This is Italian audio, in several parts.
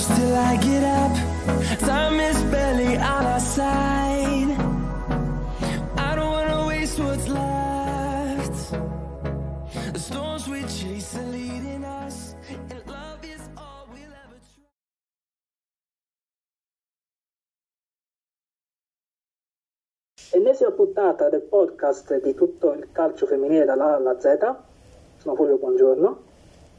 close till I get up. Time is barely on our side. I don't wanna waste what's left. The storms we chase are leading us. Ennesima puntata del podcast di tutto il calcio femminile dalla A alla Z. Sono Fulvio, buongiorno.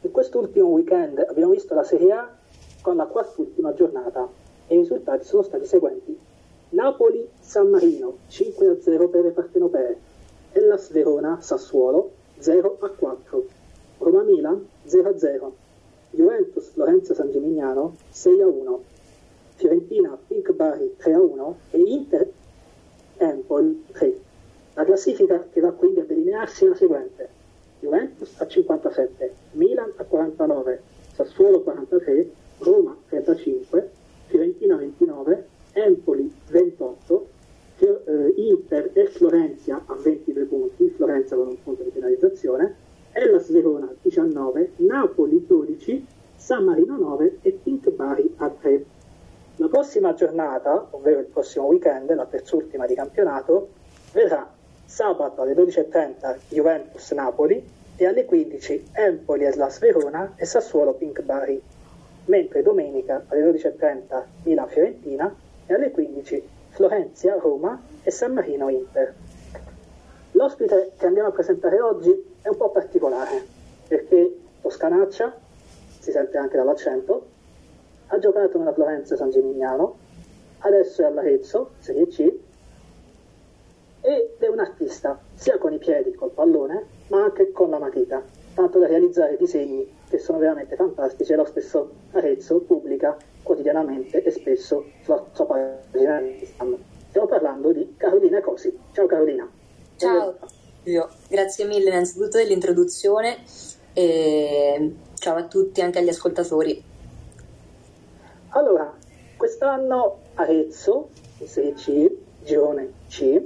In quest'ultimo weekend abbiamo visto la Serie A con la quart'ultima giornata e i risultati sono stati i seguenti: Napoli-San Marino 5-0 per le partenopee, Hellas Verona-Sassuolo 0-4, Roma-Milan 0-0, Juventus-Florenza-San Gimignano 6-1, Fiorentina-Pink Bari 3-1 e Inter-Empoli 3. La classifica che va quindi a delinearsi è la seguente: Juventus a 57, Milan a 49, Sassuolo 43, Roma 35, Fiorentina 29, Empoli 28, Inter e Florenza a 22 punti, Florenza con un punto di penalizzazione, Hellas Verona 19, Napoli 12, San Marino 9 e Pink Bari a 3. La prossima giornata, ovvero il prossimo weekend, la terz'ultima di campionato, verrà sabato alle 12.30 Juventus-Napoli e alle 15 Empoli-Hellas Verona e Sassuolo-Pink Bari, mentre domenica alle 12.30 Milan-Fiorentina e alle 15 Florenza-Roma e San Marino-Inter. L'ospite che andiamo a presentare oggi è un po' particolare, perché toscanaccia, si sente anche dall'accento, ha giocato nella Florenza-San Gimignano, adesso è all'Arezzo, Serie C, ed è un artista sia con i piedi, col pallone, ma anche con la matita, tanto da realizzare disegni che sono veramente fantastici, e lo stesso Arezzo pubblica quotidianamente e spesso sulla sua pagina Instagram. Stiamo parlando di Carolina Cosi. Ciao Carolina. Ciao. Grazie mille innanzitutto dell'introduzione e ciao a tutti, anche agli ascoltatori. Allora, quest'anno Arezzo, Serie C, Girone C,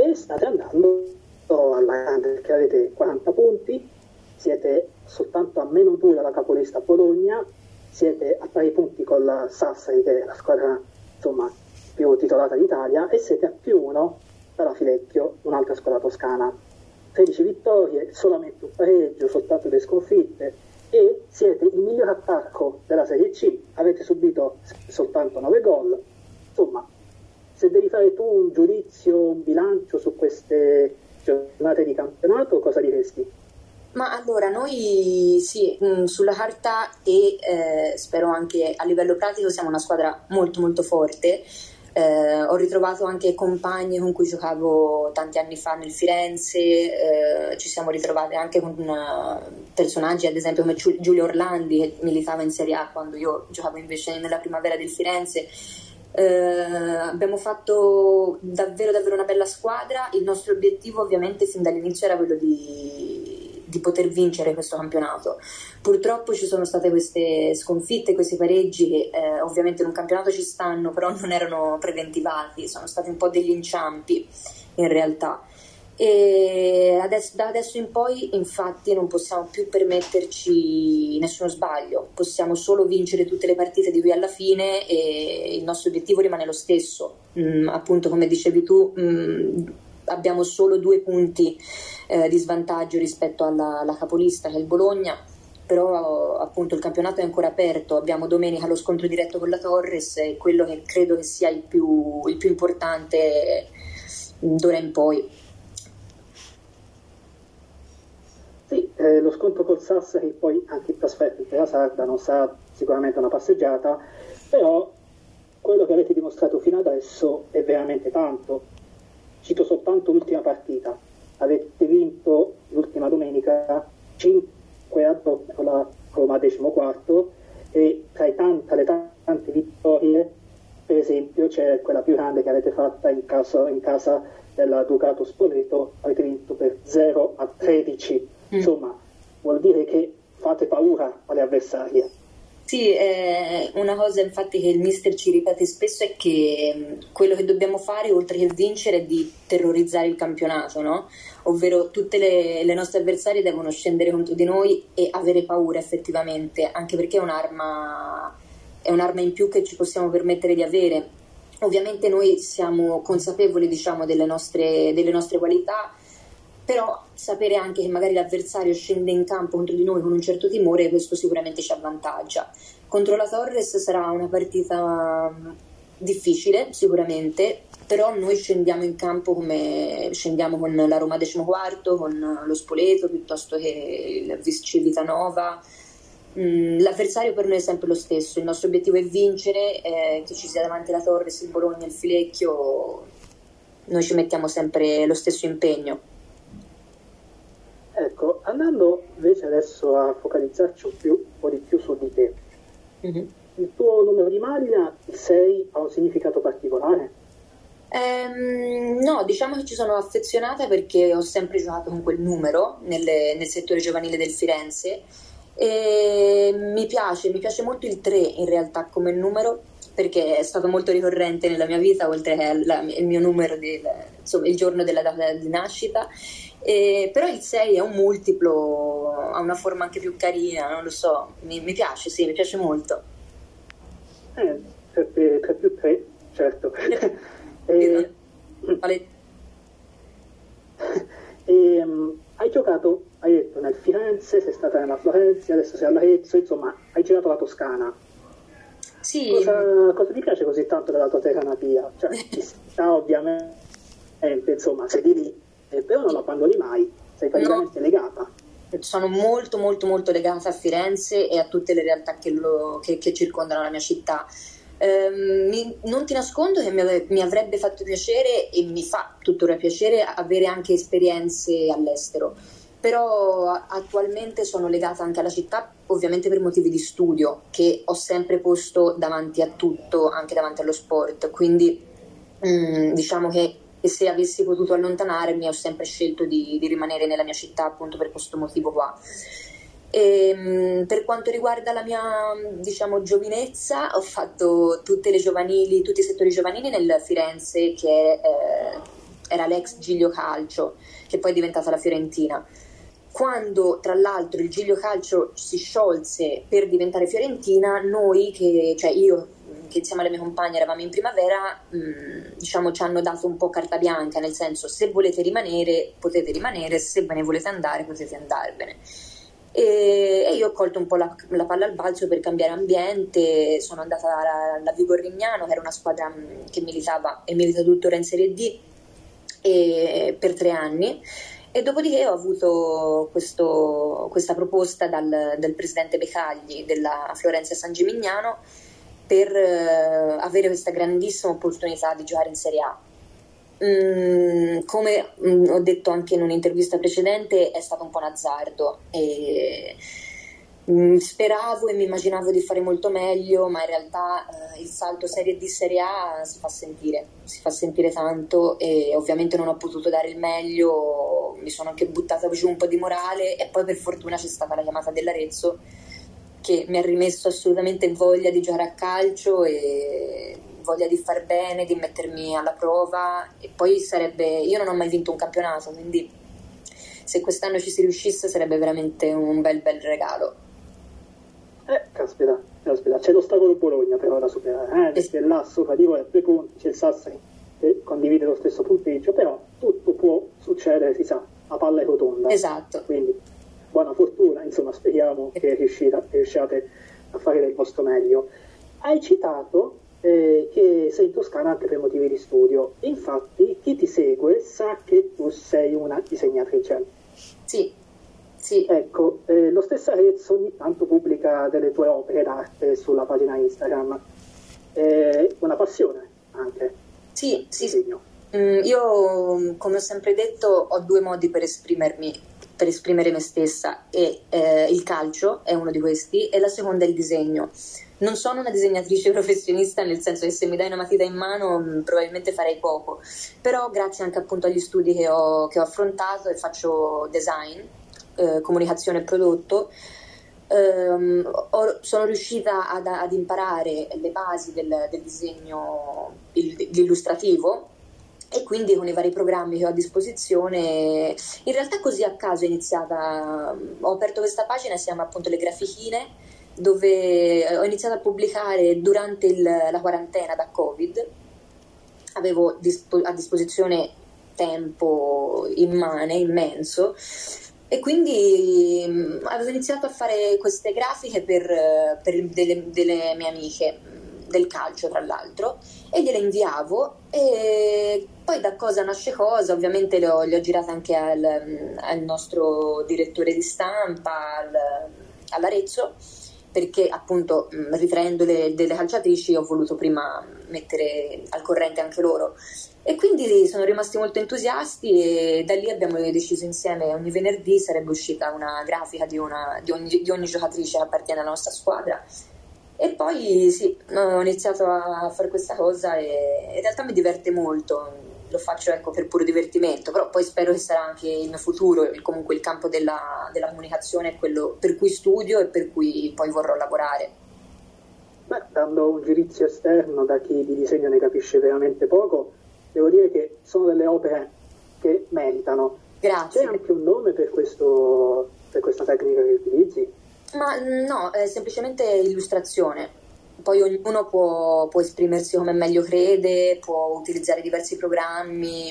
e state andando alla grande, perché avete 40 punti, siete soltanto a meno 2 dalla capolista Bologna, siete a pari punti con la Sassari, che è la squadra insomma più titolata d'Italia, e siete a più 1 dalla Filecchio, un'altra squadra toscana. 13 vittorie, solamente un pareggio, soltanto 2 sconfitte, e siete il miglior attacco della Serie C, avete subito soltanto 9 gol, insomma. Se devi fare tu un giudizio, un bilancio su queste giornate di campionato, cosa diresti? Ma allora, noi sì, sulla carta e spero anche a livello pratico siamo una squadra molto molto forte. Ho ritrovato anche compagni con cui giocavo tanti anni fa nel Firenze, ci siamo ritrovate anche con personaggi ad esempio come Giulio Orlandi, che militava in Serie A quando io giocavo invece nella primavera del Firenze. Abbiamo fatto davvero una bella squadra. Il nostro obiettivo ovviamente fin dall'inizio era quello di poter vincere questo campionato. Purtroppo ci sono state queste sconfitte, questi pareggi che ovviamente in un campionato ci stanno, però non erano preventivati, sono stati un po' degli inciampi in realtà, e da adesso in poi infatti non possiamo più permetterci nessuno sbaglio, possiamo solo vincere tutte le partite di qui alla fine, e il nostro obiettivo rimane lo stesso. Appunto come dicevi tu, abbiamo solo 2 punti di svantaggio rispetto alla capolista, che è il Bologna, però appunto il campionato è ancora aperto, abbiamo domenica lo scontro diretto con la Torres, e quello che credo che sia il più importante d'ora in poi. Sì, lo scontro col Sassari, poi anche il trasferto in terra sarda non sarà sicuramente una passeggiata, però quello che avete dimostrato fino adesso è veramente tanto. Cito soltanto l'ultima partita: avete vinto l'ultima domenica 5-2 con la Roma Decimoquarto, e tra le tante vittorie, per esempio, c'è quella più grande che avete fatta in casa della Ducato Spoleto, avete vinto per 0-13. Insomma, vuol dire che fate paura alle avversarie. Sì, una cosa infatti che il mister ci ripete spesso è che quello che dobbiamo fare, oltre che vincere, è di terrorizzare il campionato, no? Ovvero tutte le nostre avversarie devono scendere contro di noi e avere paura effettivamente, anche perché è un'arma è un'arma in più che ci possiamo permettere di avere. Ovviamente noi siamo consapevoli, diciamo, delle nostre qualità, però sapere anche che magari l'avversario scende in campo contro di noi con un certo timore, questo sicuramente ci avvantaggia. Contro la Torres sarà una partita difficile sicuramente, però noi scendiamo in campo come scendiamo con la Roma Decimoquarto, con lo Spoleto piuttosto che il Vis Civitanova. L'avversario per noi è sempre lo stesso, il nostro obiettivo è vincere, che ci sia davanti la Torres, il Bologna, il Filecchio, noi ci mettiamo sempre lo stesso impegno. Ecco, andando invece adesso a focalizzarci un po' di più su di te, il tuo numero di maglia, il 6, ha un significato particolare? No, diciamo che ci sono affezionata perché ho sempre giocato con quel numero nel settore giovanile del Firenze. E mi piace molto il 3 in realtà come numero, perché è stato molto ricorrente nella mia vita, oltre che il mio numero, insomma, il giorno della data di nascita. Però il 6 è un multiplo, ha una forma anche più carina, non lo so, mi piace, sì, mi piace molto. 3 più 3, certo. Hai giocato, hai detto, nel Firenze, sei stata nella Florenza, adesso sei all'Arezzo, insomma, hai girato la Toscana. Sì. Cosa ti piace così tanto della tua terra natia? Cioè, ovviamente, insomma, sei di lì, però non la abbandoni mai, sei praticamente legata. Sono molto, molto, molto legata a Firenze e a tutte le realtà che circondano la mia città. Non ti nascondo che mi avrebbe fatto piacere e mi fa tuttora piacere avere anche esperienze all'estero, però attualmente sono legata anche alla città, ovviamente per motivi di studio che ho sempre posto davanti a tutto, anche davanti allo sport, quindi diciamo che se avessi potuto allontanarmi ho sempre scelto di rimanere nella mia città, appunto per questo motivo qua. E per quanto riguarda la mia, diciamo, giovinezza, ho fatto tutte le giovanili, tutti i settori giovanili nel Firenze, che era l'ex Giglio Calcio, che poi è diventata la Fiorentina. Quando tra l'altro il Giglio Calcio si sciolse per diventare Fiorentina, io che insieme alle mie compagne eravamo in primavera, diciamo, ci hanno dato un po' carta bianca, nel senso, se volete rimanere potete rimanere, se ve ne volete andare potete andarvene. E io ho colto un po' la palla al balzo per cambiare ambiente, sono andata alla Vigor Rignano, che era una squadra che militava e milita tuttora in Serie D, per 3 anni, e dopodiché ho avuto questa proposta dal presidente Becagli della Florenza-San Gimignano per avere questa grandissima opportunità di giocare in Serie A. Come ho detto anche in un'intervista precedente, è stato un po' un azzardo e speravo e mi immaginavo di fare molto meglio, ma in realtà il salto Serie D Serie A si fa sentire tanto, e ovviamente non ho potuto dare il meglio, mi sono anche buttata giù un po' di morale, e poi per fortuna c'è stata la chiamata dell'Arezzo che mi ha rimesso assolutamente voglia di giocare a calcio e voglia di far bene, di mettermi alla prova. E poi io non ho mai vinto un campionato, quindi se quest'anno ci si riuscisse sarebbe veramente un bel regalo. Caspita, c'è l'ostacolo Bologna però da superare, perché là sopra di voi a 2 punti c'è il Sassari che condivide lo stesso punteggio, però tutto può succedere, si sa, la palla è rotonda. Esatto. Quindi buona fortuna, insomma, speriamo che riusciate a fare del vostro meglio. Hai citato che sei in Toscana anche per motivi di studio, infatti chi ti segue sa che tu sei una disegnatrice. Sì. Ecco, lo stesso Arezzo ogni tanto pubblica delle tue opere d'arte sulla pagina Instagram, una passione anche. Sì. Io, come ho sempre detto, ho 2 modi per esprimermi, per esprimere me stessa, e il calcio è uno di questi e la seconda è il disegno. Non sono una disegnatrice professionista, nel senso che se mi dai una matita in mano probabilmente farei poco, però grazie anche appunto agli studi che ho affrontato, e faccio design, comunicazione e prodotto, sono riuscita ad imparare le basi del disegno illustrativo, e quindi con i vari programmi che ho a disposizione, in realtà così a caso ho aperto questa pagina, si chiama appunto Le Grafichine, dove ho iniziato a pubblicare durante la quarantena da Covid. Avevo a disposizione tempo immane, immenso, e quindi avevo iniziato a fare queste grafiche per delle mie amiche del calcio, tra l'altro, e gliele inviavo, e poi da cosa nasce cosa. Ovviamente le ho girate anche al nostro direttore di stampa, all'Arezzo, perché appunto ritraendo delle calciatrici ho voluto prima mettere al corrente anche loro, e quindi sono rimasti molto entusiasti, e da lì abbiamo deciso insieme, ogni venerdì sarebbe uscita una grafica di ogni giocatrice che appartiene alla nostra squadra. E poi sì, ho iniziato a fare questa cosa, e in realtà mi diverte molto, lo faccio, ecco, per puro divertimento, però poi spero che sarà anche il mio futuro. Comunque il campo della comunicazione è quello per cui studio e per cui poi vorrò lavorare. Beh, dando un giudizio esterno da chi di disegno ne capisce veramente poco, devo dire che sono delle opere che meritano. Grazie. C'è anche un nome per questa tecnica che utilizzi? Ma no, è semplicemente illustrazione. Poi ognuno può esprimersi come meglio crede, può utilizzare diversi programmi.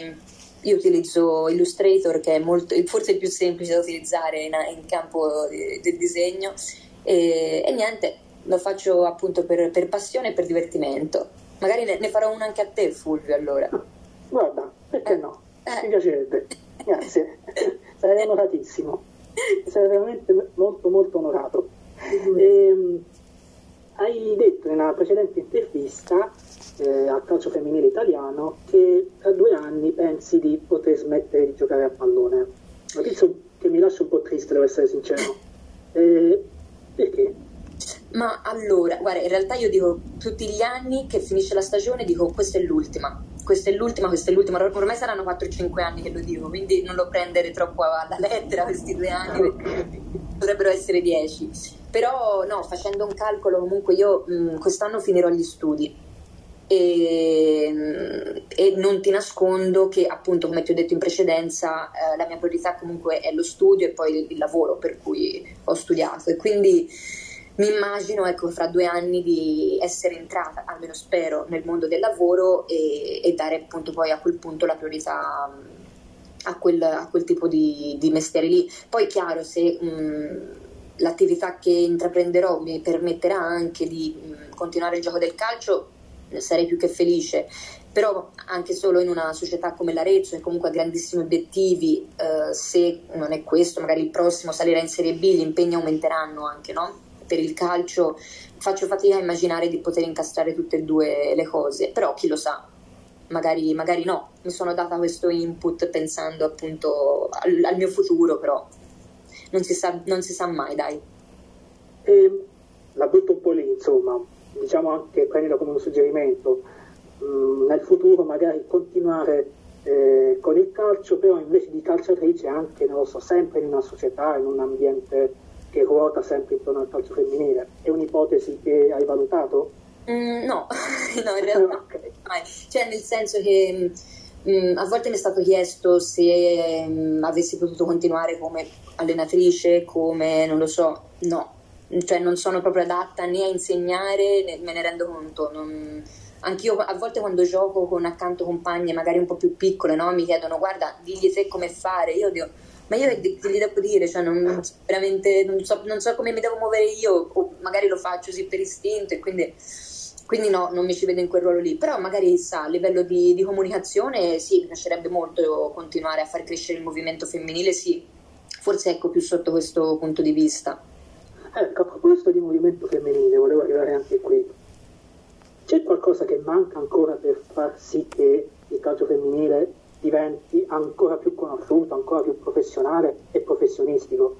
Io utilizzo Illustrator, che è forse il più semplice da utilizzare in campo del disegno, e niente, lo faccio appunto per passione e per divertimento. Magari ne farò uno anche a te, Fulvio, allora. Guarda, perché no? Mi piacerebbe. Grazie, sarei onoratissimo. Sarei veramente molto molto onorato. Hai detto in una precedente intervista al calcio femminile italiano che tra 2 anni pensi di poter smettere di giocare a pallone. Notizia che mi lascia un po' triste, devo essere sincero. Perché? Ma allora, guarda, in realtà io dico tutti gli anni che finisce la stagione, dico questa è l'ultima, ormai saranno 4-5 anni che lo dico, quindi non lo prendere troppo alla lettera questi 2 anni, perché potrebbero essere 10. Però no, facendo un calcolo, comunque io quest'anno finirò gli studi, e non ti nascondo che appunto, come ti ho detto in precedenza, la mia priorità comunque è lo studio e poi il lavoro per cui ho studiato, e quindi mi immagino, ecco, fra 2 anni di essere entrata, almeno spero, nel mondo del lavoro, e dare appunto poi a quel punto la priorità a quel tipo di mestiere lì. Poi chiaro, se l'attività che intraprenderò mi permetterà anche di continuare il gioco del calcio, sarei più che felice, però anche solo in una società come l'Arezzo, che comunque ha grandissimi obiettivi, se non è questo, magari il prossimo salirà in Serie B, gli impegni aumenteranno anche, no? Per il calcio faccio fatica a immaginare di poter incastrare tutte e 2 le cose, però chi lo sa, magari no. Mi sono data questo input pensando appunto al mio futuro, però non si sa mai, dai. La butto un po' lì, insomma, diciamo, anche prendilo come un suggerimento, nel futuro magari continuare con il calcio, però invece di calciatrice anche, non lo so, sempre in una società, in un ambiente che ruota sempre intorno al calcio femminile. È un'ipotesi che hai valutato? No, in realtà okay. Mai. Cioè, nel senso che a volte mi è stato chiesto se avessi potuto continuare come allenatrice, come, non lo so, no, cioè non sono proprio adatta né a insegnare, né, me ne rendo conto, anch'io a volte quando gioco con accanto compagne magari un po' più piccole, no, mi chiedono, guarda, digli te come fare, io dico, ma io gli devo dire, cioè veramente non so come mi devo muovere io, o magari lo faccio sì per istinto, e quindi no, non mi ci vedo in quel ruolo lì. Però magari, sa, a livello di comunicazione sì, mi piacerebbe molto continuare a far crescere il movimento femminile, sì, forse, ecco, più sotto questo punto di vista. Ecco, a proposito di movimento femminile, volevo arrivare anche qui. C'è qualcosa che manca ancora per far sì che il calcio femminile diventi ancora più conosciuto, ancora più professionale e professionistico?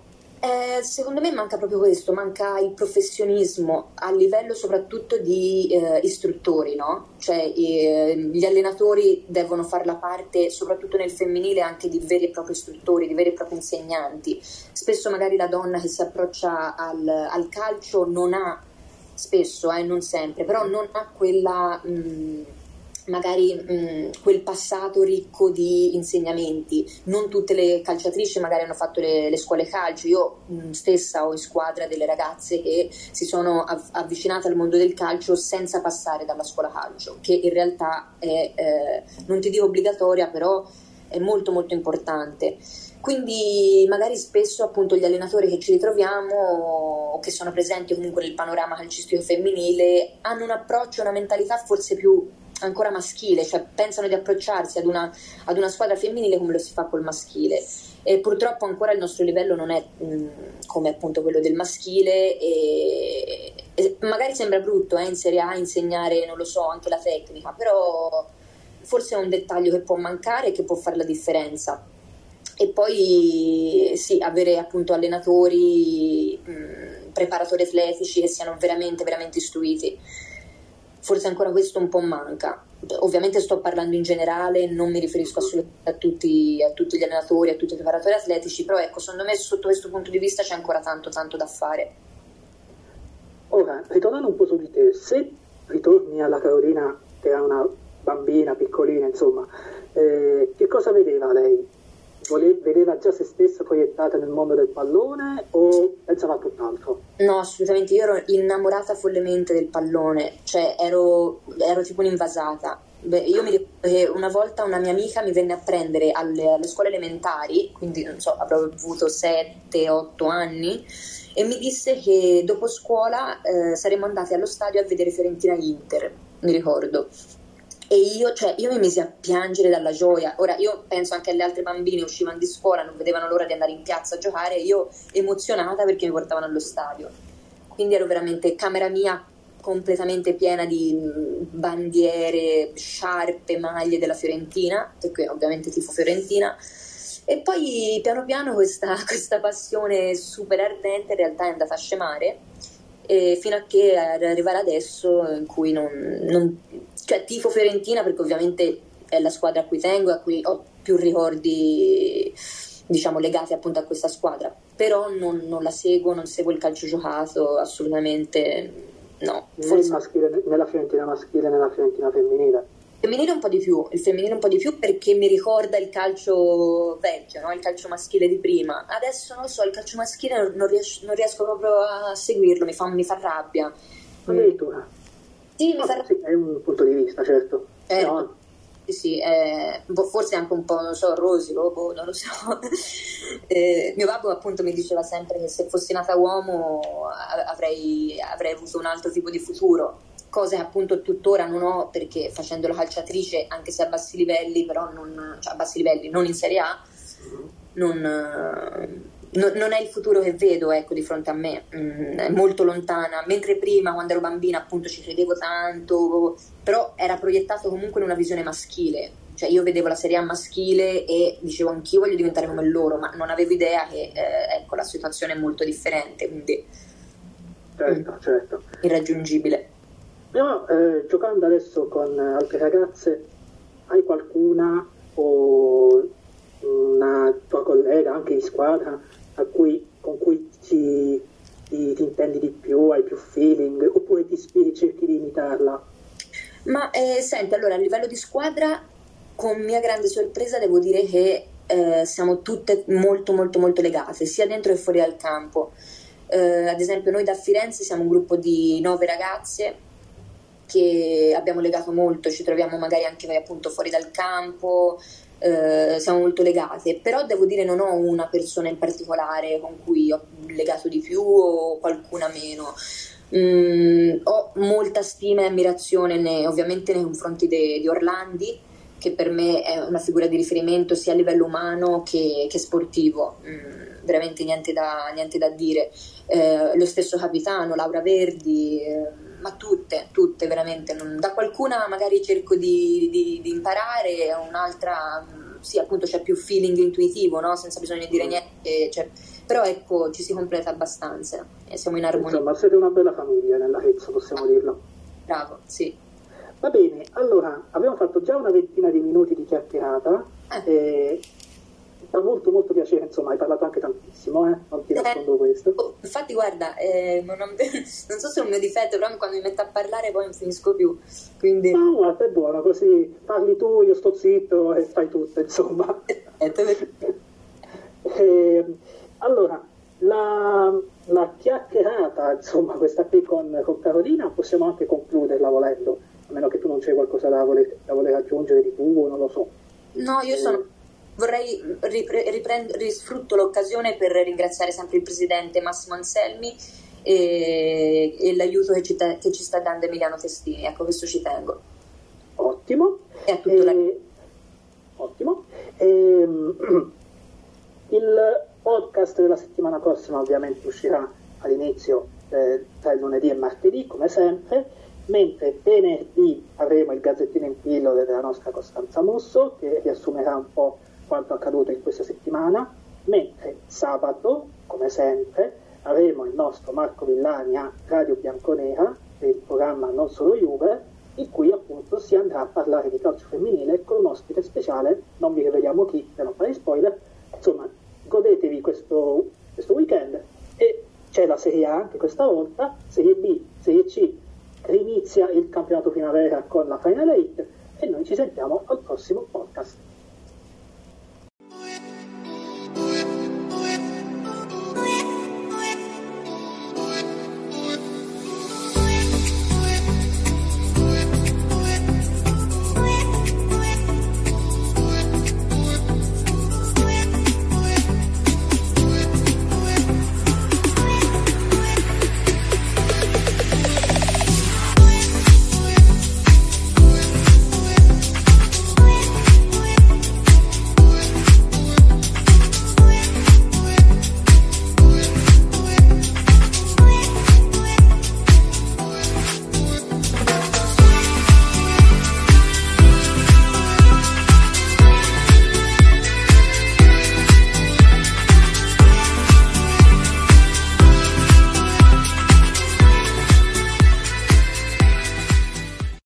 Secondo me manca proprio questo, manca il professionismo a livello soprattutto di istruttori, no? Cioè gli allenatori devono fare la parte, soprattutto nel femminile, anche di veri e propri istruttori, di veri e propri insegnanti. Spesso magari la donna che si approccia al calcio non ha, spesso, non sempre, però non ha quella magari quel passato ricco di insegnamenti. Non tutte le calciatrici magari hanno fatto le scuole calcio. Io stessa ho in squadra delle ragazze che si sono avvicinate al mondo del calcio senza passare dalla scuola calcio, che in realtà è, non ti dico obbligatoria, però è molto molto importante. Quindi magari spesso appunto gli allenatori che ci ritroviamo o che sono presenti comunque nel panorama calcistico femminile hanno un approccio, una mentalità forse più ancora maschile, cioè pensano di approcciarsi ad una squadra femminile come lo si fa col maschile, e purtroppo ancora il nostro livello non è come appunto quello del maschile, e magari sembra brutto in Serie A insegnare, non lo so, anche la tecnica, però forse è un dettaglio che può mancare e che può fare la differenza. E poi sì, avere appunto allenatori, preparatori atletici che siano veramente veramente istruiti. Forse ancora questo un po' manca. Ovviamente sto parlando in generale, non mi riferisco assolutamente a tutti gli allenatori, a tutti i preparatori atletici, però ecco, secondo me sotto questo punto di vista c'è ancora tanto tanto da fare. Ora, ritornando un po' su di te, se ritorni alla Carolina, che era una bambina piccolina, insomma, che cosa vedeva lei? Vedeva già se stessa proiettata nel mondo del pallone o pensava a tutt'altro? No, assolutamente, io ero innamorata follemente del pallone, cioè ero tipo un'invasata. Beh, io mi ricordo che una volta una mia amica mi venne a prendere alle scuole elementari, quindi non so, avrò avuto 7-8 anni, e mi disse che dopo scuola saremmo andati allo stadio a vedere Fiorentina-Inter, mi ricordo. E io mi misi a piangere dalla gioia. Ora, io penso anche alle altre bambine, uscivano di scuola, non vedevano l'ora di andare in piazza a giocare, e io emozionata perché mi portavano allo stadio. Quindi ero veramente camera mia completamente piena di bandiere, sciarpe, maglie della Fiorentina, perché ovviamente tifo Fiorentina. E poi piano piano questa passione super ardente in realtà è andata a scemare, e fino a che arrivare adesso in cui non cioè tifo Fiorentina perché ovviamente è la squadra a cui tengo, a cui ho più ricordi, diciamo, legati appunto a questa squadra, però non la seguo, non seguo il calcio giocato assolutamente, no. Forse maschile, nella Fiorentina maschile, nella Fiorentina femminile. Il femminile un po' di più perché mi ricorda il calcio vecchio, no? Il calcio maschile di prima. Adesso non lo so, il calcio maschile non riesco proprio a seguirlo, mi fa rabbia. Addirittura. Sì, mi fa rabbia. È un punto di vista, certo. No. Sì, forse anche un po', non so, rosico, non lo so. Mio babbo appunto mi diceva sempre che se fossi nata uomo avrei avuto un altro tipo di futuro. Cose che appunto tuttora non ho, perché facendo la calciatrice, anche se a bassi livelli, però non in Serie A, non è il futuro che vedo, ecco, di fronte a me, è molto lontana. Mentre prima, quando ero bambina, appunto ci credevo tanto, però era proiettato comunque in una visione maschile, cioè io vedevo la Serie A maschile e dicevo anch'io voglio diventare come loro, ma non avevo idea che ecco, la situazione è molto differente, quindi certo. Irraggiungibile. Però giocando adesso con altre ragazze, hai qualcuna o una tua collega anche di squadra con cui ti intendi di più, hai più feeling, oppure ti ispiri, cerchi di imitarla? Ma senti, allora a livello di squadra, con mia grande sorpresa devo dire che siamo tutte molto molto molto legate, sia dentro che fuori dal campo. Ad esempio noi da Firenze siamo un gruppo di 9 ragazze che abbiamo legato molto, ci troviamo magari anche noi appunto fuori dal campo, siamo molto legate, però devo dire non ho una persona in particolare con cui ho legato di più o qualcuna meno. Ho molta stima e ammirazione ovviamente nei confronti di Orlandi, che per me è una figura di riferimento sia a livello umano che sportivo, veramente niente da dire. Lo stesso capitano, Laura Verdi, ma tutte veramente. Da qualcuna magari cerco di imparare, un'altra sì, appunto c'è più feeling intuitivo, no? Senza bisogno di dire niente, cioè, però ecco, ci si completa abbastanza e siamo in armonia. Insomma, siete una bella famiglia nell'Arezzo, possiamo dirlo. Bravo, sì. Va bene, allora abbiamo fatto già una ventina di minuti di chiacchierata, Fa molto molto piacere piace, insomma hai parlato anche tantissimo, non ti nascondo questo. Oh, infatti guarda, non so se è un mio difetto, però quando mi metto a parlare poi non finisco più, quindi... No, guarda, è buono, così parli tu, io sto zitto e fai tutto, insomma. Allora, la chiacchierata, insomma, questa qui con Carolina, possiamo anche concluderla volendo, a meno che tu non c'è qualcosa da voler aggiungere di tuo, non lo so. No, io vorrei risfrutto l'occasione per ringraziare sempre il presidente Massimo Anselmi e l'aiuto che ci sta dando Emiliano Testini, ecco, questo ci tengo. Ottimo. E a tutto ottimo. Il podcast della settimana prossima ovviamente uscirà all'inizio tra lunedì e martedì, come sempre, mentre venerdì avremo il Gazzettino in pillole della nostra Costanza Mosso, che riassumerà un po' quanto accaduto in questa settimana, mentre sabato, come sempre, avremo il nostro Marco Villania, Radio Bianconera, del programma Non Solo Juve, in cui appunto si andrà a parlare di calcio femminile con un ospite speciale, non vi riveliamo chi per non fare spoiler, insomma godetevi questo weekend. E c'è la Serie A anche questa volta, Serie B, Serie C, rinizia il campionato primavera con la Final 8 e noi ci sentiamo al prossimo podcast.